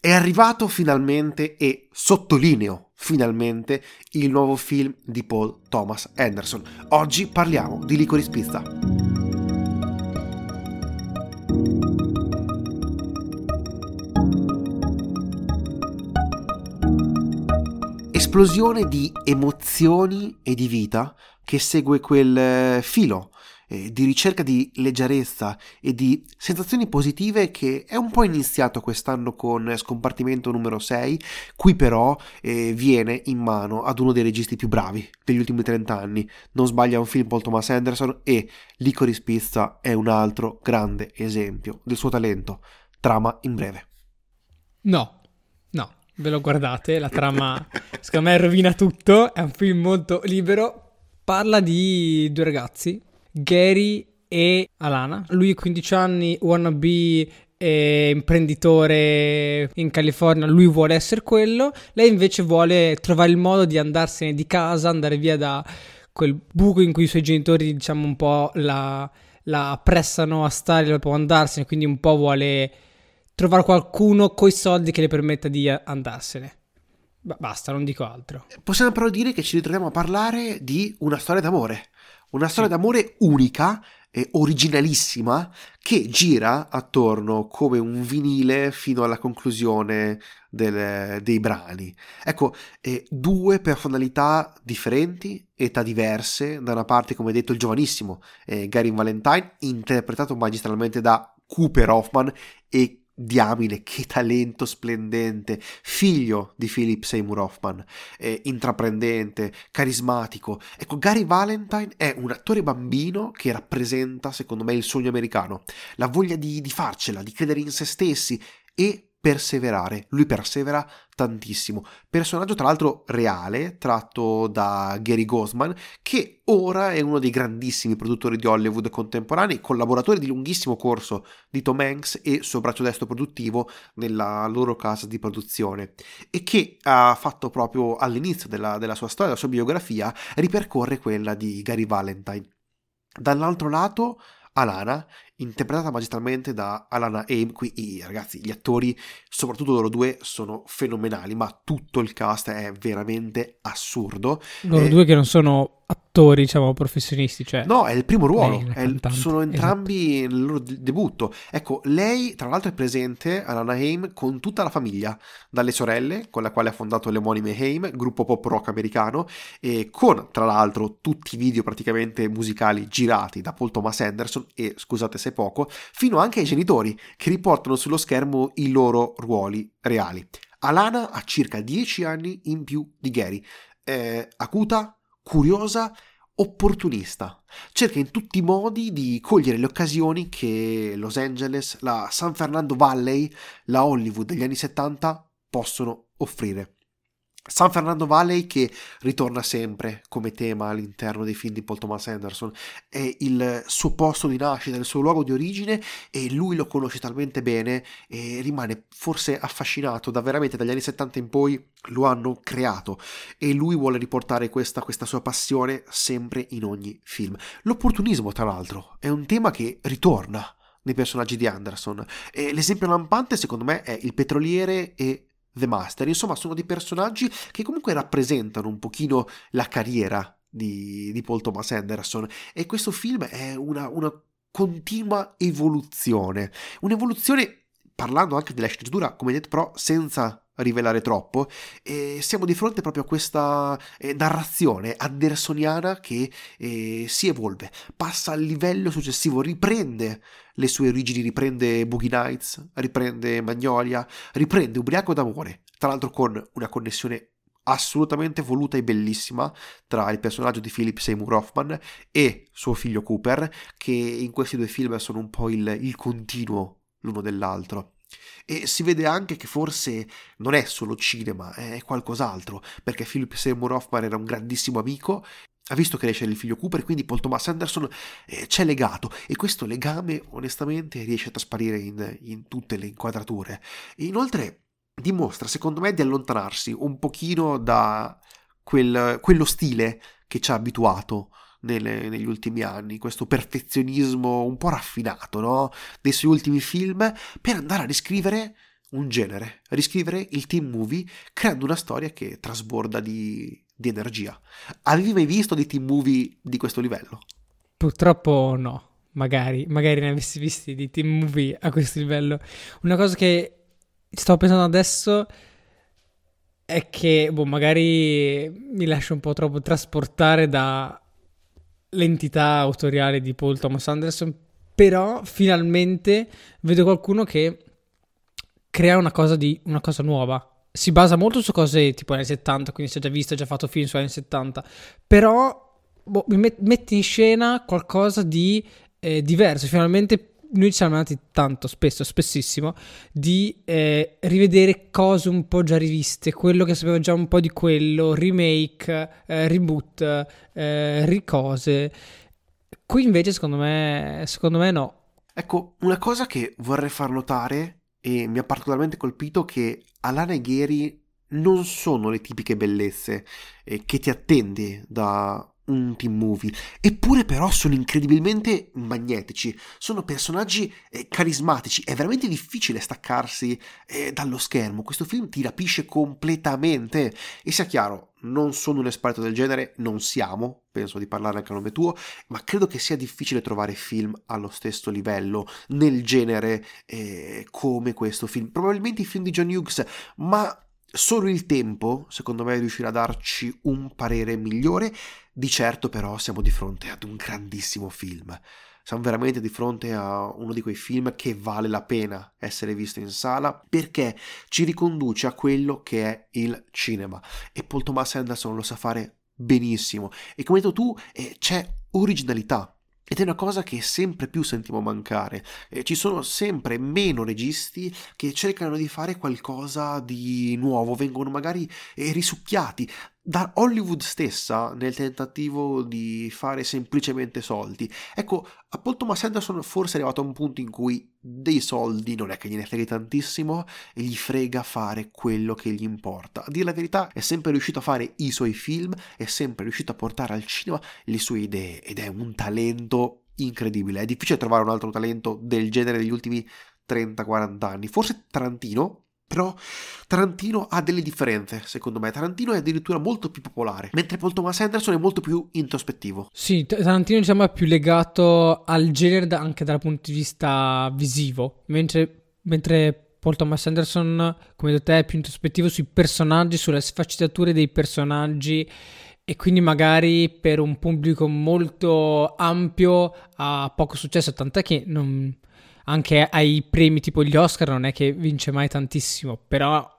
È arrivato finalmente, e sottolineo finalmente, il nuovo film di Paul Thomas Anderson. Oggi parliamo di Licorice Pizza. Esplosione di emozioni e di vita che segue quel filo di ricerca di leggerezza e di sensazioni positive che è un po' iniziato quest'anno con Scompartimento numero 6, qui però viene in mano ad uno dei registi più bravi degli ultimi 30 anni. Non sbaglia un film Paul Thomas Anderson, e Licorice Pizza è un altro grande esempio del suo talento. Trama in breve. No, ve lo guardate, la trama secondo me rovina tutto, è un film molto libero, parla di due ragazzi, Gary e Alana. Lui 15 anni, wannabe imprenditore in California, lui vuole essere quello. Lei invece vuole trovare il modo di andarsene di casa, andare via da quel buco in cui i suoi genitori, diciamo, un po' la pressano a stare, può andarsene, quindi un po' vuole trovare qualcuno coi soldi che le permetta di andarsene. Basta, non dico altro. Possiamo però dire che ci ritroviamo a parlare di una storia d'amore. Una storia d'amore unica e originalissima, che gira attorno come un vinile fino alla conclusione dei brani. Ecco, due personalità differenti, età diverse. Da una parte, come detto, il giovanissimo Gary Valentine, interpretato magistralmente da Cooper Hoffman, e diamine, che talento splendente, figlio di Philip Seymour Hoffman, intraprendente, carismatico. Ecco, Gary Valentine è un attore bambino che rappresenta, secondo me, il sogno americano, la voglia di farcela, di credere in se stessi e perseverare. Lui persevera tantissimo. Personaggio tra l'altro reale, tratto da Gary Gosman, che ora è uno dei grandissimi produttori di Hollywood contemporanei, collaboratore di lunghissimo corso di Tom Hanks e suo braccio destro produttivo nella loro casa di produzione, e che ha fatto proprio all'inizio della sua storia, della sua biografia, ripercorre quella di Gary Valentine. Dall'altro lato, Alana, interpretata magistralmente da Alana Haim. Qui, ragazzi, gli attori, soprattutto loro due, sono fenomenali, ma tutto il cast è veramente assurdo. Loro due che non sono attori, diciamo, professionisti, cioè... No, è il primo ruolo, sono entrambi, esatto, nel loro debutto. Ecco, lei, tra l'altro, è presente, Alana Haim, con tutta la famiglia, dalle sorelle, con la quale ha fondato le omonime Haim, gruppo pop rock americano, e con, tra l'altro, tutti i video praticamente musicali girati da Paul Thomas Anderson, e, scusate se poco, fino anche ai genitori, che riportano sullo schermo i loro ruoli reali. Alana ha circa 10 anni in più di Gary, acuta, curiosa, opportunista. Cerca in tutti i modi di cogliere le occasioni che Los Angeles, la San Fernando Valley, la Hollywood degli anni 70 possono offrire. San Fernando Valley che ritorna sempre come tema all'interno dei film di Paul Thomas Anderson, è il suo posto di nascita, il suo luogo di origine, e lui lo conosce talmente bene e rimane forse affascinato dagli anni 70 in poi lo hanno creato, e lui vuole riportare questa sua passione sempre in ogni film. L'opportunismo, tra l'altro, è un tema che ritorna nei personaggi di Anderson, e l'esempio lampante, secondo me, è il petroliere e The Master. Insomma, sono dei personaggi che comunque rappresentano un pochino la carriera di Paul Thomas Anderson, e questo film è una continua evoluzione, parlando anche della scrittura, come detto, però senza rivelare troppo, e siamo di fronte proprio a questa narrazione andersoniana che si evolve, passa al livello successivo, riprende le sue origini, riprende Boogie Nights, riprende Magnolia, riprende Ubriaco d'amore, tra l'altro con una connessione assolutamente voluta e bellissima tra il personaggio di Philip Seymour Hoffman e suo figlio Cooper, che in questi due film sono un po' il continuo l'uno dell'altro. E si vede anche che forse non è solo cinema, è qualcos'altro, perché Philip Seymour Hoffman era un grandissimo amico, ha visto crescere il figlio Cooper, quindi Paul Thomas Anderson c'è legato, e questo legame onestamente riesce a trasparire in tutte le inquadrature. E inoltre dimostra, secondo me, di allontanarsi un pochino da quello stile che ci ha abituato negli ultimi anni, questo perfezionismo un po' raffinato, no? Dei suoi ultimi film, per andare a riscrivere un genere, riscrivere il teen movie creando una storia che trasborda di energia. Avevi mai visto dei teen movie di questo livello? Purtroppo no. Magari ne avessi visti di teen movie a questo livello. Una cosa che sto pensando adesso è che magari mi lascio un po' troppo trasportare da l'entità autoriale di Paul Thomas Anderson, però finalmente vedo qualcuno che crea una cosa nuova. Si basa molto su cose tipo anni 70, quindi si è già visto, ha già fatto film su anni 70, però metti in scena qualcosa di diverso. Finalmente noi ci siamo andati tanto spessissimo di rivedere cose un po' già riviste, quello che sapevo già un po' di quello, remake, reboot, ricose. Qui invece secondo me no. Ecco, una cosa che vorrei far notare e mi ha particolarmente colpito che Alana e Gary non sono le tipiche bellezze che ti attendi da un teen movie, eppure però sono incredibilmente magnetici, sono personaggi carismatici, è veramente difficile staccarsi dallo schermo. Questo film ti rapisce completamente e sia chiaro, non sono un esperto del genere, non siamo, penso di parlare anche a nome tuo, ma credo che sia difficile trovare film allo stesso livello nel genere come questo film, probabilmente i film di John Hughes, ma solo il tempo, secondo me, riuscirà a darci un parere migliore. Di certo, però, siamo di fronte ad un grandissimo film. Siamo veramente di fronte a uno di quei film che vale la pena essere visto in sala perché ci riconduce a quello che è il cinema. E Paul Thomas Anderson lo sa fare benissimo. E come hai detto tu, c'è originalità. Ed è una cosa che sempre più sentiamo mancare. Ci sono sempre meno registi che cercano di fare qualcosa di nuovo, vengono magari risucchiati da Hollywood stessa nel tentativo di fare semplicemente soldi. Ecco, a Paul Thomas Anderson forse è arrivato a un punto in cui dei soldi non è che gliene frega tantissimo e gli frega fare quello che gli importa. A dire la verità, è sempre riuscito a fare i suoi film, è sempre riuscito a portare al cinema le sue idee ed è un talento incredibile. È difficile trovare un altro talento del genere degli ultimi 30-40 anni. Forse Tarantino. Però Tarantino ha delle differenze, secondo me. Tarantino è addirittura molto più popolare, mentre Paul Thomas Anderson è molto più introspettivo. Sì, Tarantino diciamo è più legato al genere anche dal punto di vista visivo, mentre Paul Thomas Anderson, come detto te, è più introspettivo sui personaggi, sulle sfaccettature dei personaggi e quindi magari per un pubblico molto ampio ha poco successo, tant'è che non... Anche ai premi tipo gli Oscar non è che vince mai tantissimo, però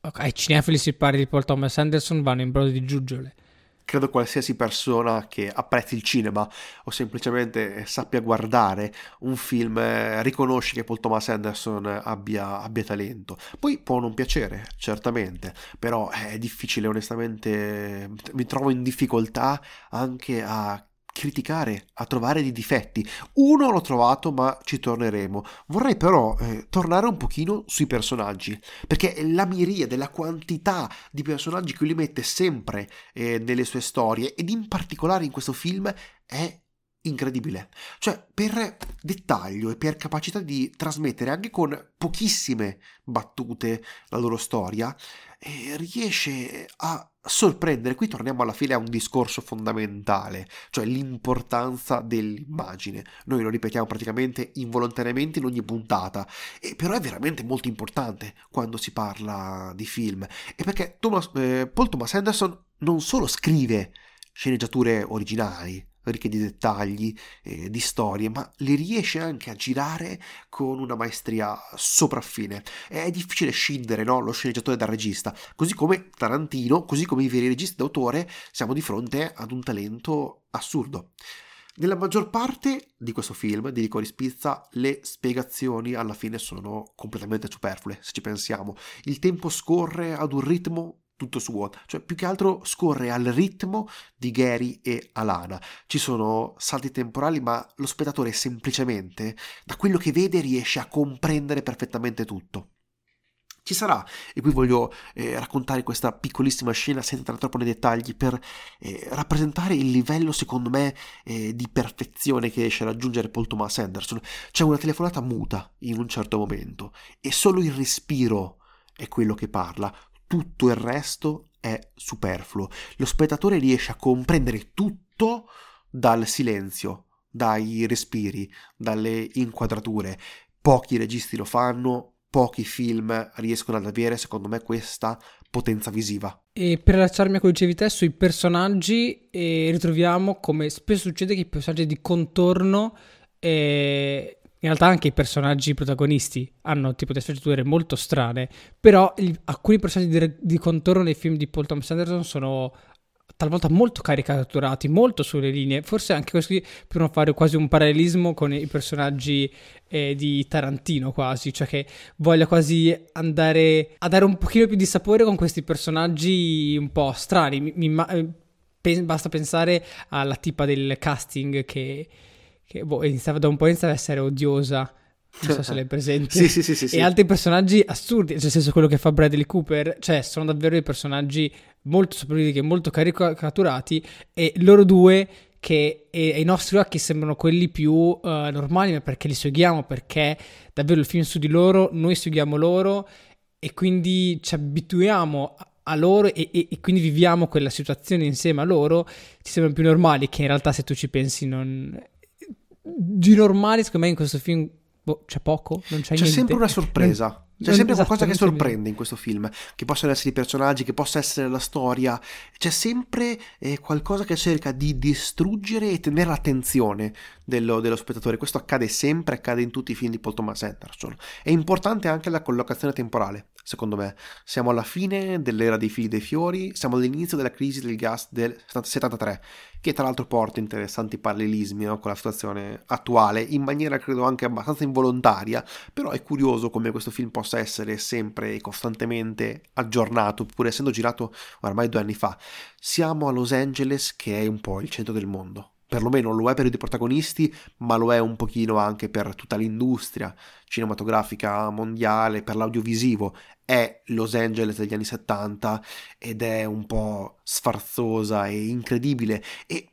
ai cinefili si parli di Paul Thomas Anderson vanno in brodo di giuggiole. Credo qualsiasi persona che apprezzi il cinema o semplicemente sappia guardare un film riconosce che Paul Thomas Anderson abbia talento. Poi può non piacere, certamente, però è difficile, onestamente mi trovo in difficoltà anche a criticare, a trovare dei difetti. Uno l'ho trovato, ma ci torneremo. Vorrei però tornare un pochino sui personaggi, perché la miriade, la quantità di personaggi che lui mette sempre nelle sue storie, ed in particolare in questo film, è incredibile. Cioè, per dettaglio e per capacità di trasmettere anche con pochissime battute la loro storia, riesce a sorprendere. Qui torniamo alla fine a un discorso fondamentale, cioè l'importanza dell'immagine. Noi lo ripetiamo praticamente involontariamente in ogni puntata, però è veramente molto importante quando si parla di film, e perché Paul Thomas Anderson non solo scrive sceneggiature originali ricche di dettagli, di storie, ma le riesce anche a girare con una maestria sopraffine. È difficile scindere, no, lo sceneggiatore dal regista, così come Tarantino, così come i veri registi d'autore. Siamo di fronte ad un talento assurdo. Nella maggior parte di questo film, di Licorice Pizza, le spiegazioni alla fine sono completamente superflue, se ci pensiamo. Il tempo scorre ad un ritmo tutto suo, cioè più che altro scorre al ritmo di Gary e Alana. Ci sono salti temporali, ma lo spettatore semplicemente da quello che vede riesce a comprendere perfettamente tutto. Ci sarà, e qui voglio raccontare questa piccolissima scena senza entrare troppo nei dettagli per rappresentare il livello, secondo me, di perfezione che riesce a raggiungere Paul Thomas Anderson. C'è una telefonata muta in un certo momento e solo il respiro è quello che parla, tutto il resto è superfluo. Lo spettatore riesce a comprendere tutto dal silenzio, dai respiri, dalle inquadrature. Pochi registi lo fanno, pochi film riescono ad avere, secondo me, questa potenza visiva. E per allacciarmi a quello che dicevi te sui personaggi, ritroviamo, come spesso succede, che i personaggi di contorno, in realtà anche i personaggi protagonisti, hanno tipo delle sfaccettature molto strane, però alcuni personaggi di contorno nei film di Paul Thomas Anderson sono talvolta molto caricaturati, molto sulle linee, forse anche così per non fare quasi un parallelismo con i personaggi di Tarantino, quasi, cioè che voglia quasi andare a dare un pochino più di sapore con questi personaggi un po' strani. Basta pensare alla tipa del casting che iniziava da un po' a essere odiosa, non so se l'hai presente, sì, e altri personaggi assurdi, nel senso quello che fa Bradley Cooper, cioè sono davvero dei personaggi molto sopravvivienti, molto caricaturati, e loro due che ai nostri occhi sembrano quelli più normali, ma perché li seguiamo, perché davvero il film su di loro, noi seguiamo loro e quindi ci abituiamo a loro e quindi viviamo quella situazione insieme a loro, ci sembrano più normali, che in realtà se tu ci pensi non... di normale, secondo me, in questo film c'è poco, non c'è niente. C'è sempre una sorpresa, c'è sempre qualcosa che sorprende in questo film, che possono essere i personaggi, che possa essere la storia, c'è sempre qualcosa che cerca di distruggere e tenere l'attenzione dello spettatore. Questo accade sempre, accade in tutti i film di Paul Thomas Anderson. È importante anche la collocazione temporale, secondo me. Siamo alla fine dell'era dei figli dei fiori, siamo all'inizio della crisi del gas del 73, che tra l'altro porta interessanti parallelismi, no, con la situazione attuale, in maniera credo anche abbastanza involontaria, però è curioso come questo film possa essere sempre e costantemente aggiornato, pur essendo girato ormai 2 anni fa. Siamo a Los Angeles, che è un po' il centro del mondo, perlomeno lo è per i due protagonisti, ma lo è un pochino anche per tutta l'industria cinematografica mondiale, per l'audiovisivo. È Los Angeles degli anni 70 ed è un po' sfarzosa e incredibile, e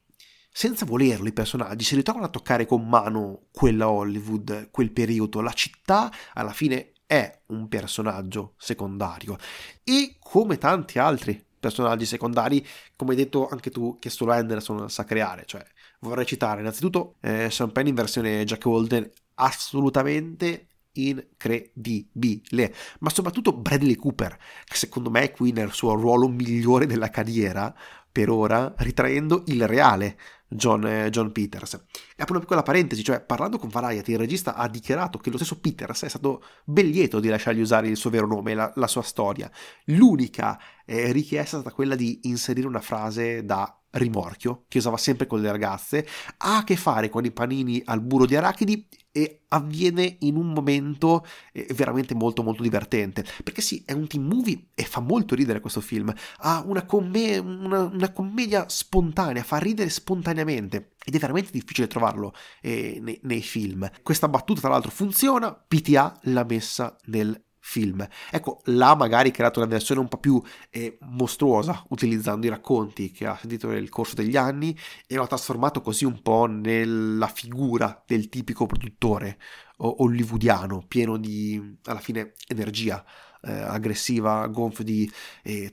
senza volerlo i personaggi si ritrovano a toccare con mano quella Hollywood, quel periodo. La città alla fine è un personaggio secondario, e come tanti altri personaggi secondari, come hai detto anche tu, che solo Anderson sa creare. Cioè, vorrei citare innanzitutto Sean Penn in versione Jack Holden, assolutamente incredibile, ma soprattutto Bradley Cooper, che secondo me è qui nel suo ruolo migliore della carriera per ora, ritraendo il reale John Peters. E apro una piccola parentesi, cioè parlando con Variety, il regista ha dichiarato che lo stesso Peters è stato ben lieto di lasciargli usare il suo vero nome e la sua storia. L'unica richiesta è stata quella di inserire una frase da rimorchio che usava sempre con le ragazze, ha a che fare con i panini al burro di arachidi e avviene in un momento veramente molto molto divertente, perché sì, è un teen movie e fa molto ridere questo film, ha una commedia spontanea, fa ridere spontaneamente, ed è veramente difficile trovarlo nei film. Questa battuta tra l'altro funziona, PTA l'ha messa nel film. Ecco, l'ha magari creato una versione un po' più mostruosa, utilizzando i racconti che ha sentito nel corso degli anni, e lo ha trasformato così un po' nella figura del tipico produttore hollywoodiano, pieno di, alla fine, energia aggressiva, gonfio di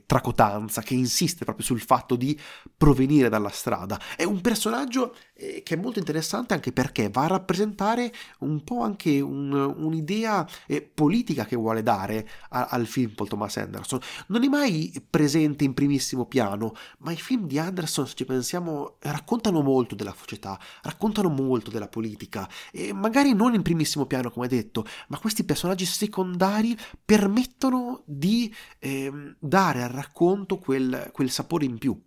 tracotanza, che insiste proprio sul fatto di provenire dalla strada. È un personaggio che è molto interessante, anche perché va a rappresentare un po' anche un'idea politica che vuole dare al film Paul Thomas Anderson. Non è mai presente in primissimo piano, ma i film di Anderson, se ci pensiamo, raccontano molto della società, raccontano molto della politica, e magari non in primissimo piano come detto, ma questi personaggi secondari permettono di dare al racconto quel sapore in più.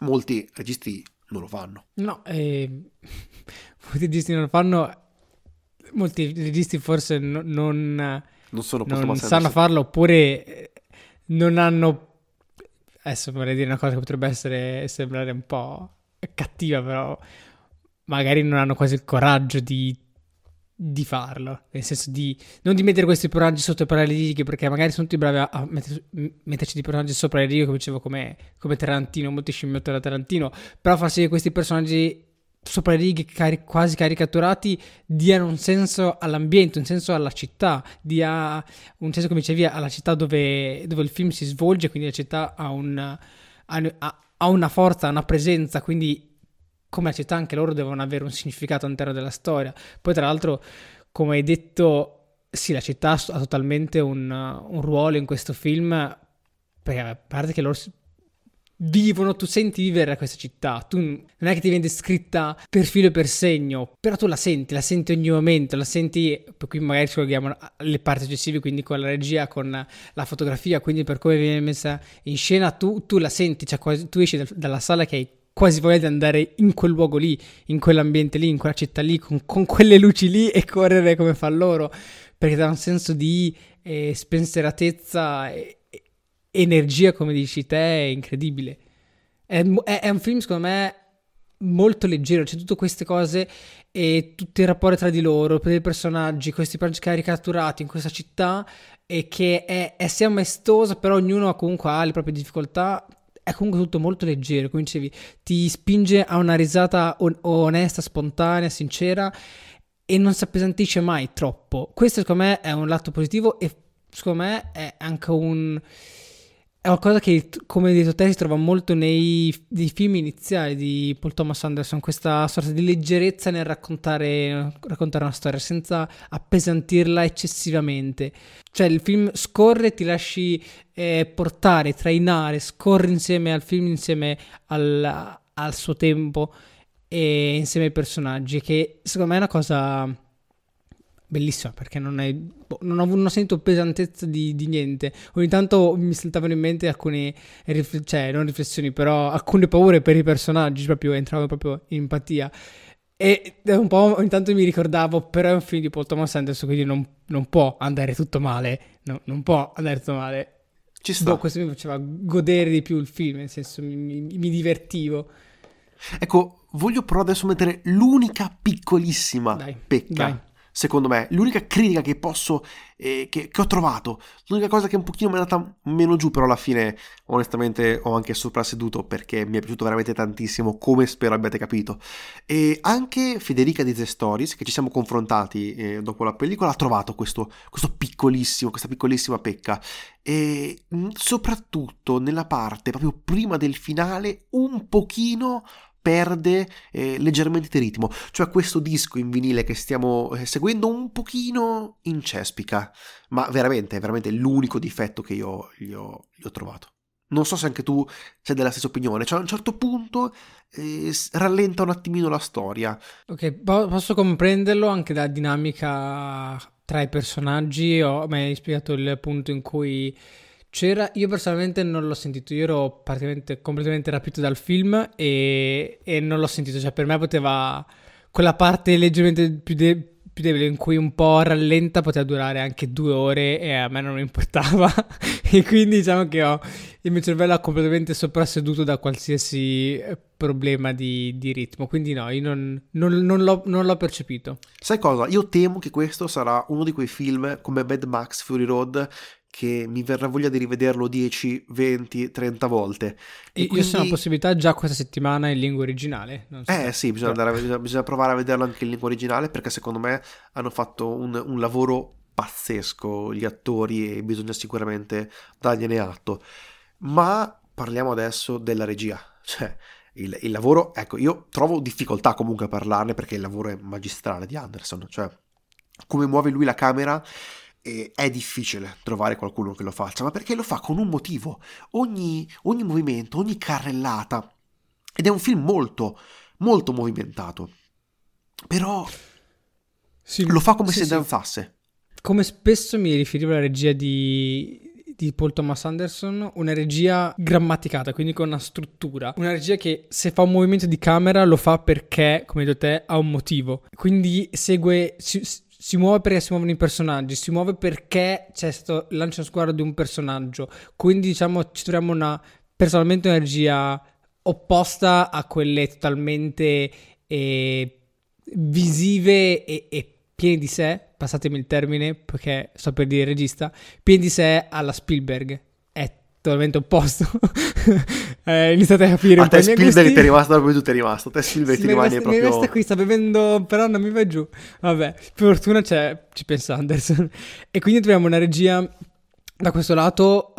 Molti registi non lo fanno. No, molti registi non lo fanno, molti registi forse non sanno farlo, oppure non hanno, adesso vorrei dire una cosa che potrebbe sembrare un po' cattiva, però magari non hanno quasi il coraggio di di farlo, nel senso di non di mettere questi personaggi sotto i paralleli righe, perché magari sono tutti bravi a metterci dei personaggi sopra le righe, come dicevo, come Tarantino, molti scimmiotti da Tarantino, però farsi che questi personaggi sopra le righe, quasi caricaturati, diano un senso all'ambiente, un senso alla città, dia un senso, come dicevi, alla città dove il film si svolge, quindi la città ha una forza, una presenza, quindi come la città anche loro devono avere un significato all'interno della storia. Poi tra l'altro, come hai detto, sì, la città ha totalmente un ruolo in questo film, perché a parte che loro vivono, tu senti vivere questa città, tu non è che ti viene descritta per filo e per segno, però tu la senti ogni momento, la senti. Qui magari ci colleghiamo alle parti successive, quindi con la regia, con la fotografia, quindi per come viene messa in scena, tu la senti, cioè quasi, tu esci dalla sala che hai quasi voglia di andare in quel luogo lì, in quell'ambiente lì, in quella città lì, con quelle luci lì, e correre come fa loro, perché dà un senso di spensieratezza, energia, come dici te, è incredibile. È un film, secondo me, molto leggero, c'è tutte queste cose e tutti i rapporti tra di loro, per i personaggi, questi personaggi caricaturati in questa città, e che è sia maestosa, però ognuno ha le proprie difficoltà. È comunque tutto molto leggero, come dicevi, ti spinge a una risata onesta, spontanea, sincera, e non si appesantisce mai troppo. Questo secondo me è un lato positivo, e secondo me è anche è una cosa che, come hai detto te, si trova molto nei film iniziali di Paul Thomas Anderson, questa sorta di leggerezza nel raccontare una storia senza appesantirla eccessivamente. Cioè il film scorre, ti lasci portare, trainare, scorre insieme al film, insieme al suo tempo e insieme ai personaggi, che secondo me è una cosa bellissima, perché non ho sentito pesantezza di niente. Ogni tanto mi saltavano in mente alcune non riflessioni, però alcune paure per i personaggi, proprio entravo proprio in empatia. E un po' ogni tanto mi ricordavo, però è un film di Paul Thomas Anderson, quindi non può andare tutto male, no, non può andare tutto male. Ci sta. Questo mi faceva godere di più il film, nel senso mi divertivo. Ecco, voglio però adesso mettere l'unica piccolissima pecca. Secondo me, l'unica critica che posso, che ho trovato, l'unica cosa che un pochino mi è andata meno giù, però alla fine onestamente ho anche soprasseduto perché mi è piaciuto veramente tantissimo, come spero abbiate capito. E anche Federica di The Stories, che ci siamo confrontati dopo la pellicola, ha trovato questa piccolissima pecca. E soprattutto nella parte proprio prima del finale, un pochino perde leggermente di ritmo, cioè questo disco in vinile che stiamo seguendo un pochino incespica, ma veramente, veramente l'unico difetto che io gli ho trovato. Non so se anche tu sei della stessa opinione, cioè a un certo punto rallenta un attimino la storia. Ok, posso comprenderlo anche da dinamica tra i personaggi, mi hai spiegato il punto in cui c'era. Io personalmente non l'ho sentito, io ero praticamente completamente rapito dal film e non l'ho sentito, cioè per me poteva, quella parte leggermente più debole in cui un po' rallenta, poteva durare anche 2 ore e a me non importava e quindi diciamo che il mio cervello è completamente soprasseduto da qualsiasi problema di ritmo, quindi no, io non l'ho percepito. Sai cosa? Io temo che questo sarà uno di quei film come Mad Max Fury Road che mi verrà voglia di rivederlo 10, 20, 30 volte. E io quindi, se ho una possibilità, già questa settimana in lingua originale. Non so. Sì, bisogna provare a vederlo anche in lingua originale, perché secondo me hanno fatto un lavoro pazzesco gli attori e bisogna sicuramente dargliene atto. Ma parliamo adesso della regia. Cioè, il lavoro, ecco, io trovo difficoltà comunque a parlarne perché il lavoro è magistrale di Anderson. Cioè, come muove lui la camera, è difficile trovare qualcuno che lo faccia, ma perché lo fa con un motivo, ogni movimento, ogni carrellata, ed è un film molto molto movimentato, però sì, lo fa come se danzasse. Come spesso mi riferivo alla regia di Paul Thomas Anderson, una regia grammaticata, quindi con una struttura, una regia che se fa un movimento di camera lo fa perché, come hai detto te, ha un motivo, quindi segue, si muove perché si muovono i personaggi, si muove perché c'è questo lancio sguardo di un personaggio, quindi diciamo ci troviamo personalmente un'energia opposta a quelle totalmente visive e pieni di sé, passatemi il termine perché sto per dire regista, pieni di sé alla Spielberg. È totalmente opposto. Iniziate a capire un po' i miei gusti. A te Spielberg ti è rimasto proprio, tu ti è rimasto, te Spielberg sì, ti rimane proprio... Mi resta qui, sta bevendo, però non mi va giù. Vabbè, per fortuna ci pensa Anderson. E quindi troviamo una regia da questo lato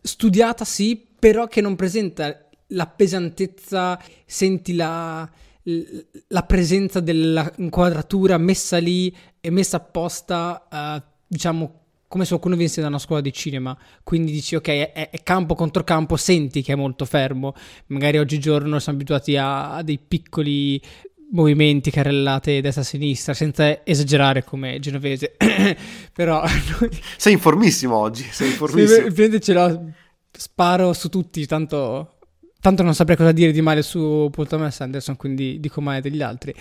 studiata sì, però che non presenta la pesantezza, senti la presenza dell'inquadratura messa lì e messa apposta, diciamo come se qualcuno venisse da una scuola di cinema, quindi dici ok, è campo contro campo, senti che è molto fermo. Magari oggigiorno siamo abituati a dei piccoli movimenti, carrellate destra-sinistra, senza esagerare come Genovese. Però noi... Sei informissimo oggi, sei informissimo. Sì, ce l'ho, sparo su tutti, tanto non saprei cosa dire di male su Paul Thomas Anderson, quindi dico male degli altri.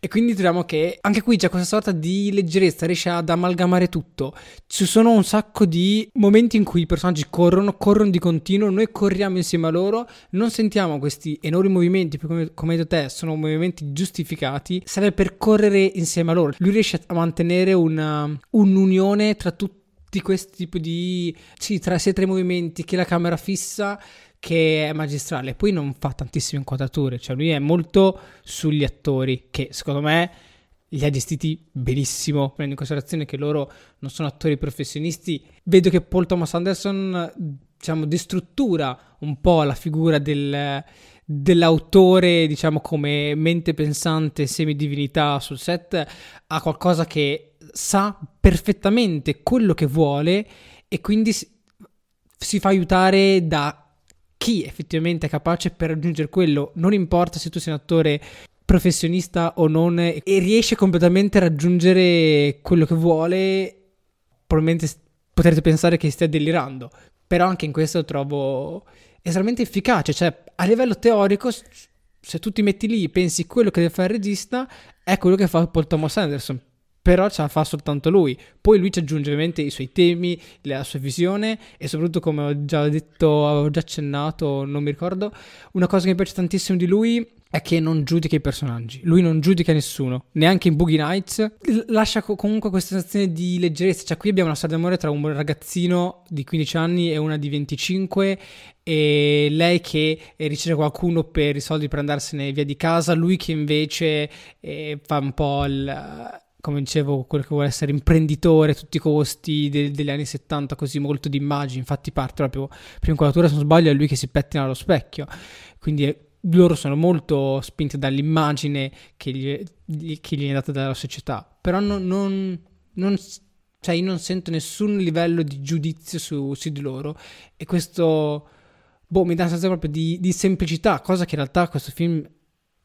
E quindi troviamo che anche qui c'è questa sorta di leggerezza, riesce ad amalgamare tutto. Ci sono un sacco di momenti in cui i personaggi corrono di continuo, noi corriamo insieme a loro, non sentiamo questi enormi movimenti, come hai detto te, sono movimenti giustificati, serve per correre insieme a loro. Lui riesce a mantenere un'unione tra tutti questi tipi di... sì, tra sei tre movimenti che la camera fissa, che è magistrale. Poi non fa tantissime inquadrature, cioè lui è molto sugli attori, che secondo me li ha gestiti benissimo, prendendo in considerazione che loro non sono attori professionisti. Vedo che Paul Thomas Anderson, diciamo, destruttura un po' la figura dell'autore, diciamo, come mente pensante, semidivinità sul set, ha qualcosa che sa perfettamente quello che vuole e quindi si fa aiutare da chi effettivamente è capace per raggiungere quello, non importa se tu sei un attore professionista o non, e riesce completamente a raggiungere quello che vuole. Probabilmente potrete pensare che stia delirando, però anche in questo lo trovo estremamente efficace, cioè a livello teorico, se tu ti metti lì e pensi quello che deve fare il regista è quello che fa Paul Thomas Anderson, però ce la fa soltanto lui. Poi lui ci aggiunge ovviamente i suoi temi, la sua visione e soprattutto, come ho già detto, avevo già accennato, non mi ricordo, una cosa che mi piace tantissimo di lui è che non giudica i personaggi, lui non giudica nessuno, neanche in Boogie Nights, lascia comunque questa sensazione di leggerezza. Cioè qui abbiamo una storia d'amore tra un ragazzino di 15 anni e una di 25, e lei che riceve qualcuno per i soldi per andarsene via di casa, lui che invece fa un po' il... come dicevo, quello che vuole essere imprenditore a tutti i costi, degli anni 70, così molto di immagini. Infatti parte proprio, prima inquadratura se non sbaglio è lui che si pettina allo specchio, quindi loro sono molto spinti dall'immagine che gli viene data dalla società, però cioè io non sento nessun livello di giudizio su di loro, e questo mi dà una sensazione proprio di semplicità, cosa che in realtà questo film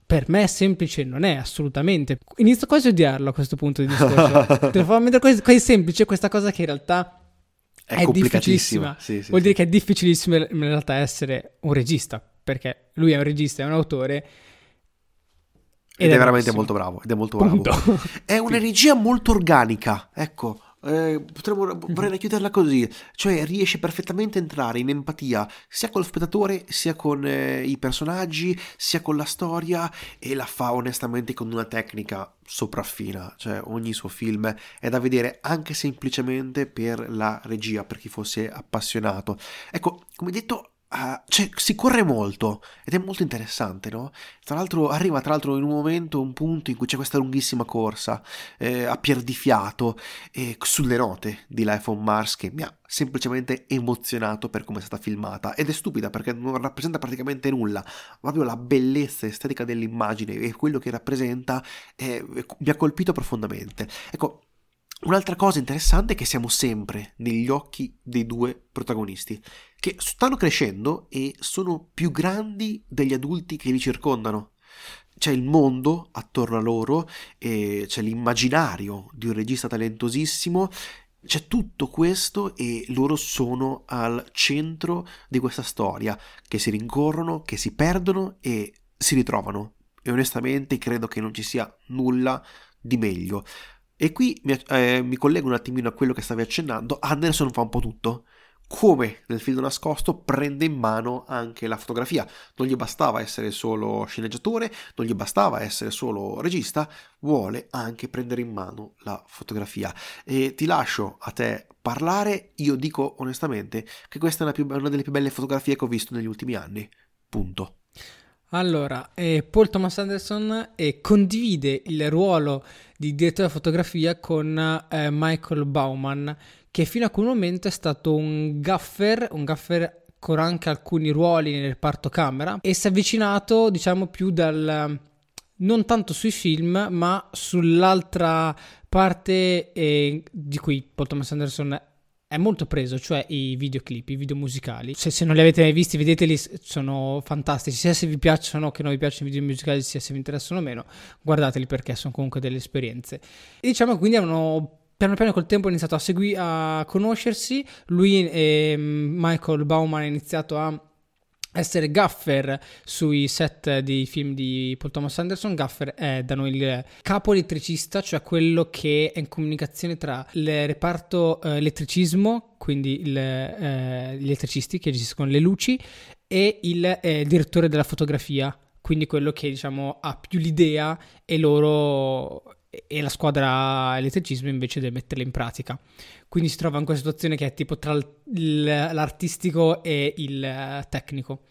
per me semplice non è assolutamente. Inizio quasi a odiarlo a questo punto di discorso. Te lo fa mettere quasi semplice questa cosa che in realtà è difficilissima. Sì, vuol dire che è difficilissimo in realtà essere un regista, perché lui è un regista, è un autore ed è veramente molto bravo, ed è molto bravo. Punto. È una regia molto organica, ecco. Vorrei chiuderla così, cioè riesce perfettamente a entrare in empatia sia con lo spettatore, sia con i personaggi, sia con la storia, e la fa onestamente con una tecnica sopraffina. Cioè ogni suo film è da vedere anche semplicemente per la regia, per chi fosse appassionato, ecco, come detto. Cioè si corre molto ed è molto interessante, no? Tra l'altro in un punto in cui c'è questa lunghissima corsa a pier di fiato sulle note di Life on Mars, che mi ha semplicemente emozionato per come è stata filmata, ed è stupida perché non rappresenta praticamente nulla, proprio la bellezza estetica dell'immagine e quello che rappresenta mi ha colpito profondamente, ecco. Un'altra cosa interessante è che siamo sempre negli occhi dei due protagonisti, che stanno crescendo e sono più grandi degli adulti che li circondano. C'è il mondo attorno a loro, c'è l'immaginario di un regista talentosissimo, c'è tutto questo e loro sono al centro di questa storia, che si rincorrono, che si perdono e si ritrovano. E onestamente credo che non ci sia nulla di meglio. E qui mi collego un attimino a quello che stavi accennando. Anderson fa un po' tutto, come nel film nascosto prende in mano anche la fotografia. Non gli bastava essere solo sceneggiatore, non gli bastava essere solo regista, vuole anche prendere in mano la fotografia. E ti lascio a te parlare, io dico onestamente che questa è una delle più belle fotografie che ho visto negli ultimi anni, punto. Allora, Paul Thomas Anderson condivide il ruolo di direttore della fotografia con Michael Bauman, che fino a quel momento è stato un gaffer con anche alcuni ruoli nel reparto camera, e si è avvicinato, diciamo, più dal non tanto sui film ma sull'altra parte di cui Paul Thomas Anderson è molto preso, cioè i videoclip, i video musicali. Se non li avete mai visti, vedeteli, sono fantastici, sia se vi piacciono che non vi piacciono i video musicali, sia se vi interessano o meno, guardateli perché sono comunque delle esperienze. E diciamo quindi hanno piano piano col tempo iniziato a conoscersi, lui e Michael Bauman hanno iniziato a essere gaffer sui set dei film di Paul Thomas Anderson. Gaffer è da noi il capo elettricista, cioè quello che è in comunicazione tra il reparto elettricismo, quindi gli elettricisti che gestiscono le luci, e il direttore della fotografia, quindi quello che, diciamo, ha più l'idea e la squadra elettricismo invece deve metterla in pratica. Quindi si trova in questa situazione che è tipo tra l'artistico e il tecnico.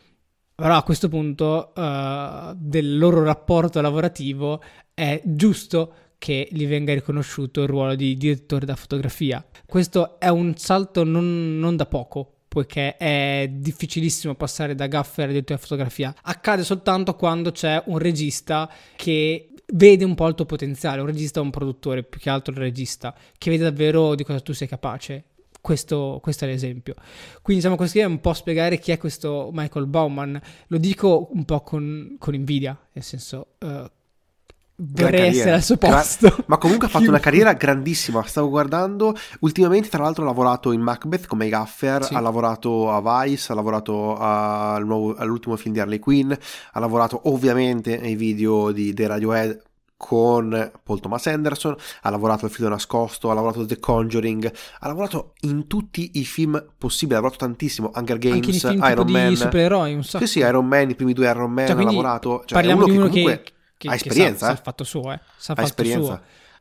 Però a questo punto del loro rapporto lavorativo è giusto che gli venga riconosciuto il ruolo di direttore da fotografia. Questo è un salto non da poco, poiché è difficilissimo passare da gaffer a direttore da fotografia. Accade soltanto quando c'è un regista che vede un po' il tuo potenziale, un regista o un produttore, più che altro il regista, che vede davvero di cosa tu sei capace. Questo è l'esempio. Quindi, diciamo, questo è un po' spiegare chi è questo Michael Bauman. Lo dico un po' con invidia, nel senso vorrei essere al suo posto. Ma comunque ha fatto una carriera grandissima, stavo guardando ultimamente, tra l'altro ha lavorato in Macbeth come gaffer, sì. Ha lavorato a Vice, ha lavorato all'ultimo film di Harley Quinn, ha lavorato ovviamente nei video dei Radiohead con Paul Thomas Anderson, ha lavorato al film nascosto, ha lavorato The Conjuring, ha lavorato in tutti i film possibili, ha lavorato tantissimo, Hunger Games, anche film, Iron Man, supereroi, un sacco. Sì, Iron Man, i primi due Iron Man, ha lavorato, parliamo di uno che comunque ha esperienza, ha fatto suo, ha fatto suo.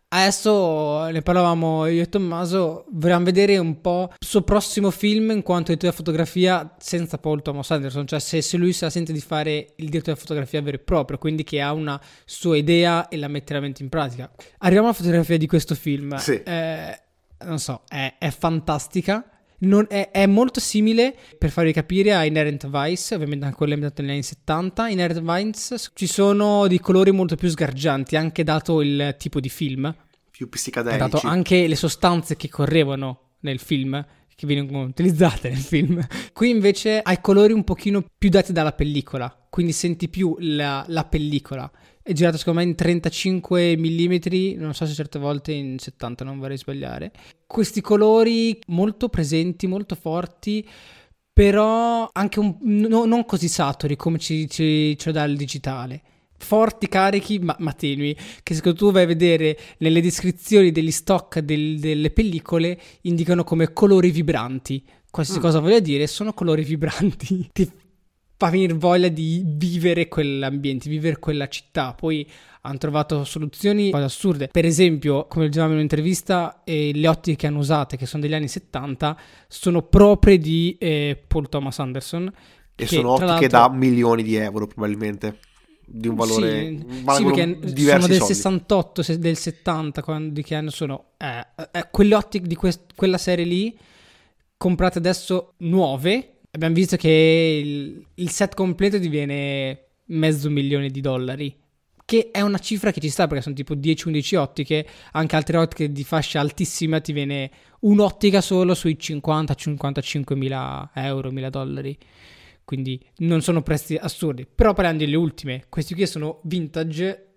Adesso ne parlavamo io e Tommaso, vorremmo vedere un po' il suo prossimo film in quanto direttore della fotografia senza Paul Thomas Anderson, cioè se lui si sente di fare il direttore della fotografia vero e proprio, quindi che ha una sua idea e la mette veramente in pratica. Arriviamo alla fotografia di questo film, sì. Non so, è fantastica. È molto simile, per farvi capire, a Inherent Vice, ovviamente anche quello ambientato negli anni 70. Inherent Vice ci sono dei colori molto più sgargianti, anche dato il tipo di film, più psicadelici, dato anche le sostanze che correvano nel film, che vengono utilizzate nel film. Qui invece hai colori un pochino più dati dalla pellicola, quindi senti più la pellicola. È girato secondo me in 35 mm, non so se certe volte in 70, non vorrei sbagliare. Questi colori molto presenti, molto forti, però anche non così saturi come ci dà il digitale. Forti, carichi, ma tenui, che secondo tu vai a vedere nelle descrizioni degli stock delle pellicole, indicano come colori vibranti. Qualsiasi cosa voglio dire, sono colori vibranti. Fa venire voglia di vivere quell'ambiente, vivere quella città. Poi hanno trovato soluzioni assurde. Per esempio, come dicevamo in un'intervista, le ottiche che hanno usate, che sono degli anni 70, sono proprie di Paul Thomas Anderson. E sono ottiche da milioni di euro, probabilmente, di un valore, sì, perché sono del soldi. 68, del 70, di che anno sono? Quelle ottiche di quella serie lì, comprate adesso nuove. Abbiamo visto che il set completo diviene $500,000, che è una cifra che ci sta perché sono tipo 10-11 ottiche, anche altre ottiche di fascia altissima ti viene un'ottica solo sui $50,000-$55,000, quindi non sono prezzi assurdi. Però parliamo delle ultime, questi qui sono vintage.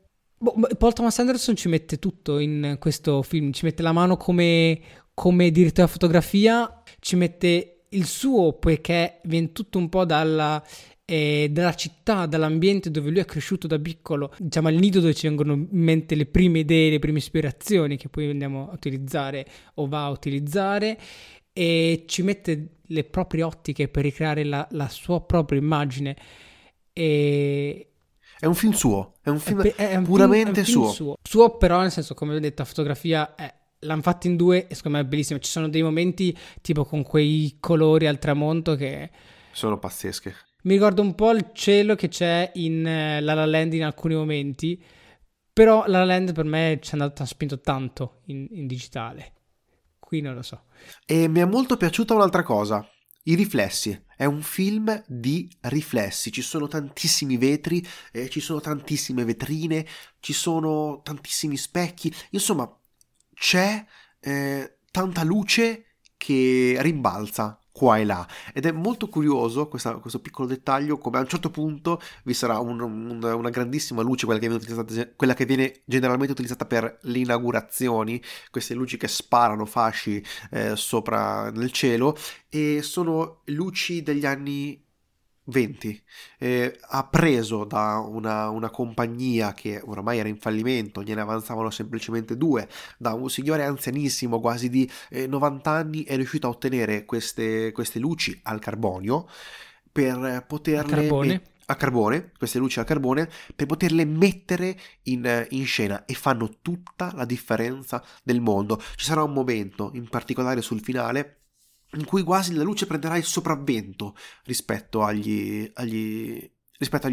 Paul Thomas Anderson ci mette tutto in questo film, ci mette la mano come direttore della fotografia, ci mette il suo, poiché viene tutto un po' dalla città, dall'ambiente dove lui è cresciuto da piccolo, diciamo al nido dove ci vengono in mente le prime idee, le prime ispirazioni che poi andiamo a utilizzare o va a utilizzare. e ci mette le proprie ottiche per ricreare la sua propria immagine. È un film suo, è un film puramente suo. Suo però, nel senso, come ho detto, la fotografia l'hanno fatta in due e secondo me è bellissima. Ci sono dei momenti tipo con quei colori al tramonto che sono pazzesche. Mi ricordo un po' il cielo che c'è in La La Land in alcuni momenti, però La La Land per me ci ha spinto tanto in digitale. Qui non lo so. E mi è molto piaciuta un'altra cosa. I riflessi. È un film di riflessi, ci sono tantissimi vetri, ci sono tantissime vetrine, ci sono tantissimi specchi, insomma c'è tanta luce che rimbalza qua e là, ed è molto curioso questo piccolo dettaglio, come a un certo punto vi sarà una grandissima luce, quella che viene generalmente utilizzata per le inaugurazioni, queste luci che sparano fasci sopra nel cielo, e sono luci degli anni 20, ha preso da una compagnia che oramai era in fallimento, gliene avanzavano semplicemente due, da un signore anzianissimo quasi di 90 anni è riuscito a ottenere queste luci al carbonio per poterle mettere in scena, e fanno tutta la differenza del mondo. Ci sarà un momento in particolare sul finale in cui quasi la luce prenderà il sopravvento rispetto agli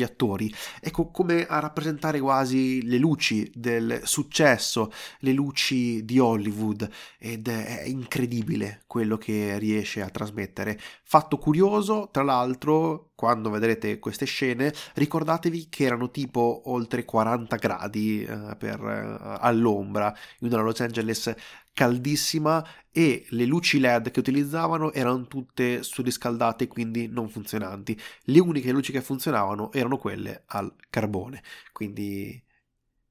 attori. Ecco, come a rappresentare quasi le luci del successo, le luci di Hollywood, ed è incredibile quello che riesce a trasmettere. Fatto curioso, tra l'altro, quando vedrete queste scene, ricordatevi che erano tipo oltre 40 gradi all'ombra, in una Los Angeles caldissima, e le luci LED che utilizzavano erano tutte surriscaldate, quindi non funzionanti. Le uniche luci che funzionavano erano quelle al carbone, quindi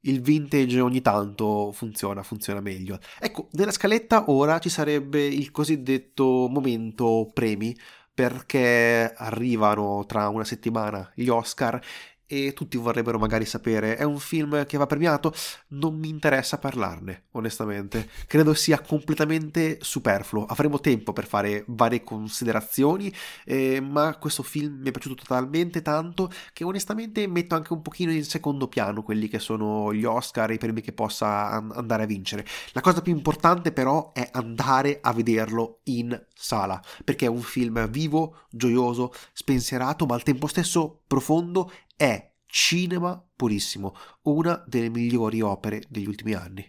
il vintage ogni tanto funziona meglio. Ecco, nella scaletta ora ci sarebbe il cosiddetto momento premi, perché arrivano tra una settimana gli Oscar e tutti vorrebbero magari sapere: è un film che va premiato? Non mi interessa parlarne, onestamente, credo sia completamente superfluo. Avremo tempo per fare varie considerazioni, ma questo film mi è piaciuto talmente tanto che onestamente metto anche un pochino in secondo piano quelli che sono gli Oscar e i premi che possa andare a vincere. La cosa più importante però è andare a vederlo in sala, perché è un film vivo, gioioso, spensierato, ma al tempo stesso profondo. È cinema purissimo, una delle migliori opere degli ultimi anni.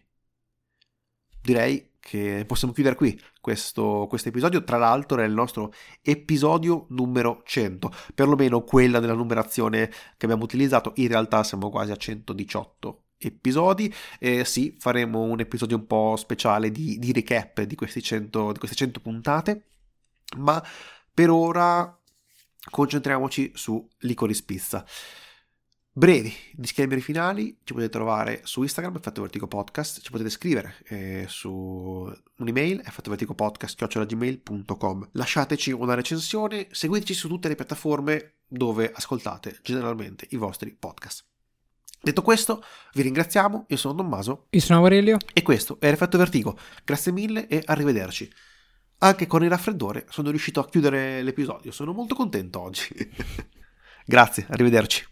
Direi che possiamo chiudere qui questo episodio. Tra l'altro è il nostro episodio numero 100, perlomeno quella della numerazione che abbiamo utilizzato. In realtà siamo quasi a 118 episodi. Sì, faremo un episodio un po' speciale di recap di queste 100 puntate, ma per ora concentriamoci su Licorice Pizza. Brevi disclaimer finali: ci potete trovare su Instagram, Effetto Vertigo Podcast, ci potete scrivere su un'email, effettovertigopodcast@gmail.com. Lasciateci una recensione, seguiteci su tutte le piattaforme dove ascoltate generalmente i vostri podcast. Detto questo, vi ringraziamo, io sono Tommaso, io sono Aurelio e questo è Effetto Vertigo. Grazie mille e arrivederci. Anche con il raffreddore sono riuscito a chiudere l'episodio, sono molto contento oggi. Grazie, arrivederci.